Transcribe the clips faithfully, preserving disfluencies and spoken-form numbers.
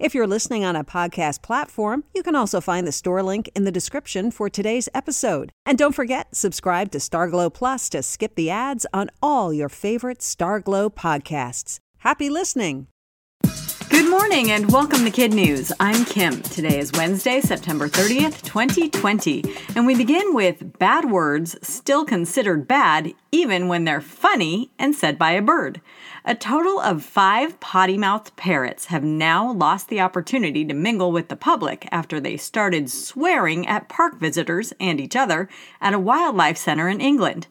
If you're listening on a podcast platform, you can also find the store link in the description for today's episode. And don't forget, subscribe to Starglow Plus to skip the ads on all your favorite Starglow podcasts. Happy listening! Good morning and welcome to Kid News. I'm Kim. Today is Wednesday, September thirtieth, twenty twenty. And we begin with bad words still considered bad, even when they're funny and said by a bird. A total of five potty-mouthed parrots have now lost the opportunity to mingle with the public after they started swearing at park visitors and each other at a wildlife center in England.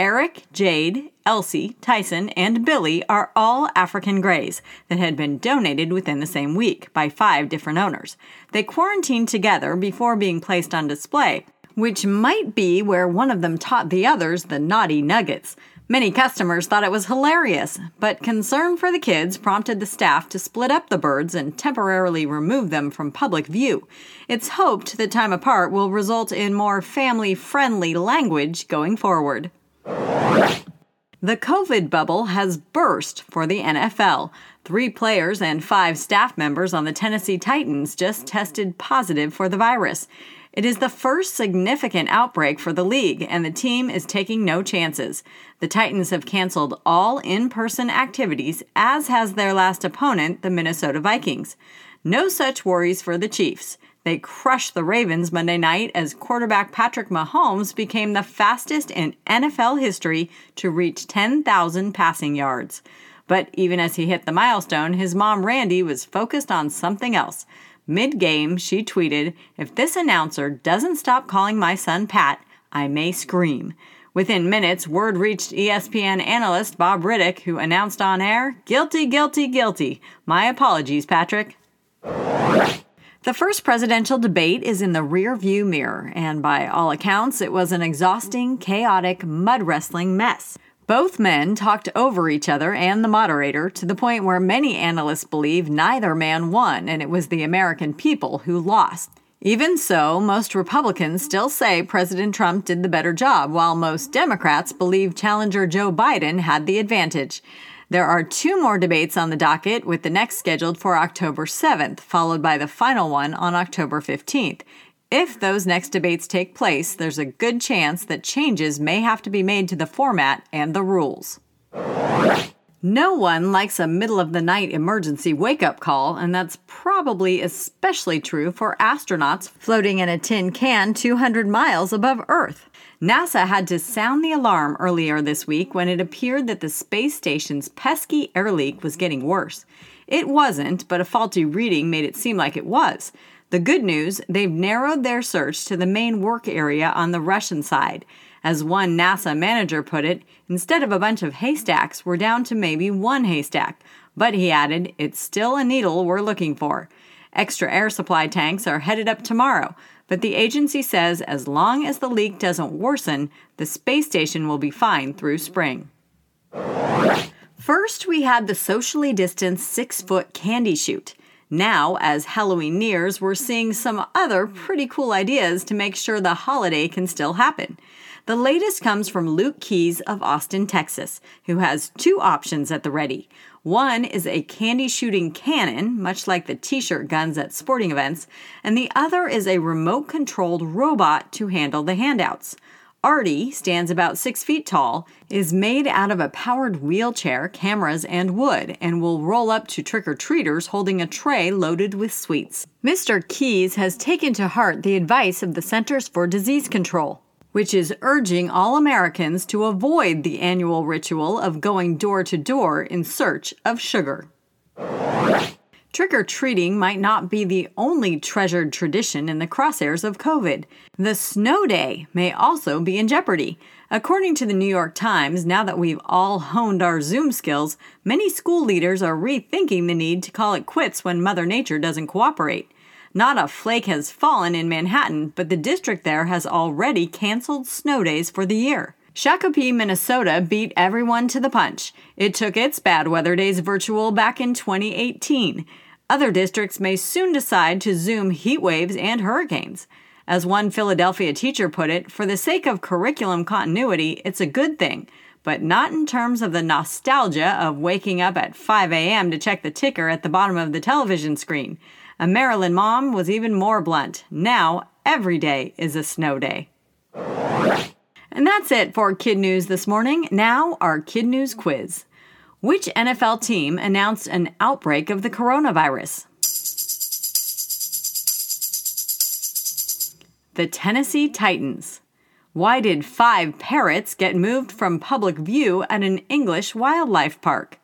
Eric, Jade, Elsie, Tyson, and Billy are all African greys that had been donated within the same week by five different owners. They quarantined together before being placed on display, which might be where one of them taught the others the naughty nuggets. Many customers thought it was hilarious, but concern for the kids prompted the staff to split up the birds and temporarily remove them from public view. It's hoped the time apart will result in more family-friendly language going forward. The COVID bubble has burst for the N F L. Three players and five staff members on the Tennessee Titans just tested positive for the virus. It is the first significant outbreak for the league, and the team is taking no chances. The Titans have canceled all in-person activities, as has their last opponent, the Minnesota Vikings. No such worries for the Chiefs. They crushed the Ravens Monday night as quarterback Patrick Mahomes became the fastest in N F L history to reach ten thousand passing yards. But even as he hit the milestone, his mom, Randy, was focused on something else. Mid-game, she tweeted, "If this announcer doesn't stop calling my son Pat, I may scream." Within minutes, word reached E S P N analyst Bob Ryddick, who announced on air, "Guilty, guilty, guilty. My apologies, Patrick." The first presidential debate is in the rearview mirror, and by all accounts, it was an exhausting, chaotic, mud-wrestling mess. Both men talked over each other and the moderator to the point where many analysts believe neither man won, and it was the American people who lost. Even so, most Republicans still say President Trump did the better job, while most Democrats believe challenger Joe Biden had the advantage. There are two more debates on the docket, with the next scheduled for October seventh, followed by the final one on October fifteenth. If those next debates take place, there's a good chance that changes may have to be made to the format and the rules. No one likes a middle-of-the-night emergency wake-up call, and that's probably especially true for astronauts floating in a tin can two hundred miles above Earth. NASA had to sound the alarm earlier this week when it appeared that the space station's pesky air leak was getting worse. It wasn't, but a faulty reading made it seem like it was. The good news, they've narrowed their search to the main work area on the Russian side. As one NASA manager put it, instead of a bunch of haystacks, we're down to maybe one haystack. But he added, it's still a needle we're looking for. Extra air supply tanks are headed up tomorrow, but the agency says as long as the leak doesn't worsen, the space station will be fine through spring. First, we had the socially distanced six-foot candy shoot. Now, as Halloween nears, we're seeing some other pretty cool ideas to make sure the holiday can still happen. The latest comes from Luke Keyes of Austin, Texas, who has two options at the ready. One is a candy-shooting cannon, much like the t-shirt guns at sporting events, and the other is a remote-controlled robot to handle the handouts. Artie stands about six feet tall, is made out of a powered wheelchair, cameras, and wood, and will roll up to trick-or-treaters holding a tray loaded with sweets. Mister Keyes has taken to heart the advice of the Centers for Disease Control, which is urging all Americans to avoid the annual ritual of going door-to-door in search of sugar. Trick-or-treating might not be the only treasured tradition in the crosshairs of COVID. The snow day may also be in jeopardy. According to the New York Times, now that we've all honed our Zoom skills, many school leaders are rethinking the need to call it quits when Mother Nature doesn't cooperate. Not a flake has fallen in Manhattan, but the district there has already canceled snow days for the year. Shakopee, Minnesota beat everyone to the punch. It took its bad weather days virtual back in twenty eighteen. Other districts may soon decide to Zoom heat waves and hurricanes. As one Philadelphia teacher put it, for the sake of curriculum continuity, it's a good thing, but not in terms of the nostalgia of waking up at five a.m. to check the ticker at the bottom of the television screen. A Maryland mom was even more blunt. Now, every day is a snow day. And that's it for Kid News this morning. Now, our Kid News quiz. Which N F L team announced an outbreak of the coronavirus? The Tennessee Titans. Why did five parrots get moved from public view at an English wildlife park?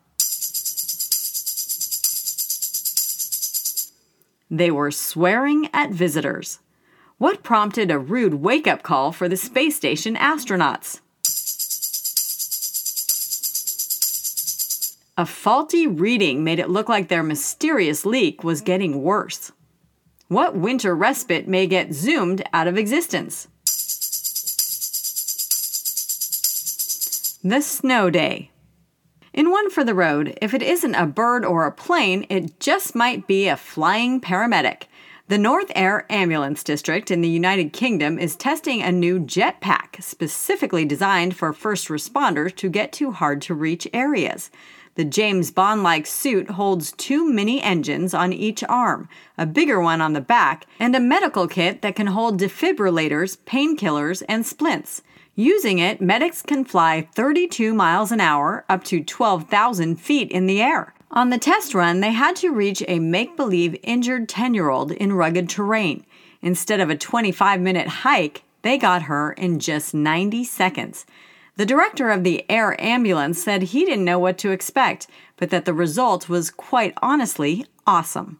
They were swearing at visitors. What prompted a rude wake-up call for the space station astronauts? A faulty reading made it look like their mysterious leak was getting worse. What winter respite may get zoomed out of existence? The snow day. In one for the road, if it isn't a bird or a plane, it just might be a flying paramedic. The North Air Ambulance District in the United Kingdom is testing a new jetpack specifically designed for first responders to get to hard-to-reach areas. The James Bond-like suit holds two mini engines on each arm, a bigger one on the back, and a medical kit that can hold defibrillators, painkillers, and splints. Using it, medics can fly thirty-two miles an hour, up to twelve thousand feet in the air. On the test run, they had to reach a make-believe injured ten-year-old in rugged terrain. Instead of a twenty-five minute hike, they got her in just ninety seconds. The director of the air ambulance said he didn't know what to expect, but that the result was quite honestly awesome.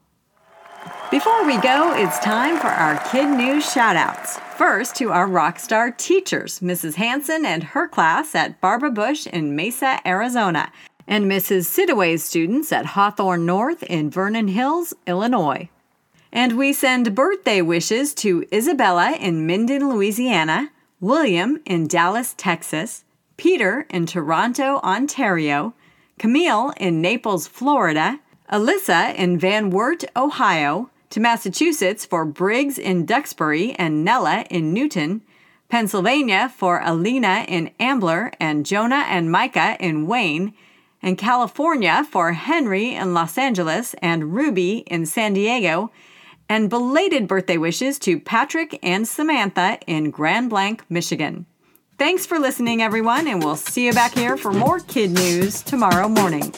Before we go, it's time for our Kid News shout-outs. First, to our rock star teachers, Missus Hansen and her class at Barbara Bush in Mesa, Arizona, and Missus Sidaway's students at Hawthorne North in Vernon Hills, Illinois. And we send birthday wishes to Isabella in Minden, Louisiana, William in Dallas, Texas, Peter in Toronto, Ontario, Camille in Naples, Florida, Alyssa in Van Wert, Ohio, to Massachusetts for Briggs in Duxbury and Nella in Newton, Pennsylvania for Alina in Ambler and Jonah and Micah in Wayne, and California for Henry in Los Angeles and Ruby in San Diego, and belated birthday wishes to Patrick and Samantha in Grand Blanc, Michigan. Thanks for listening, everyone, and we'll see you back here for more Kid News tomorrow morning.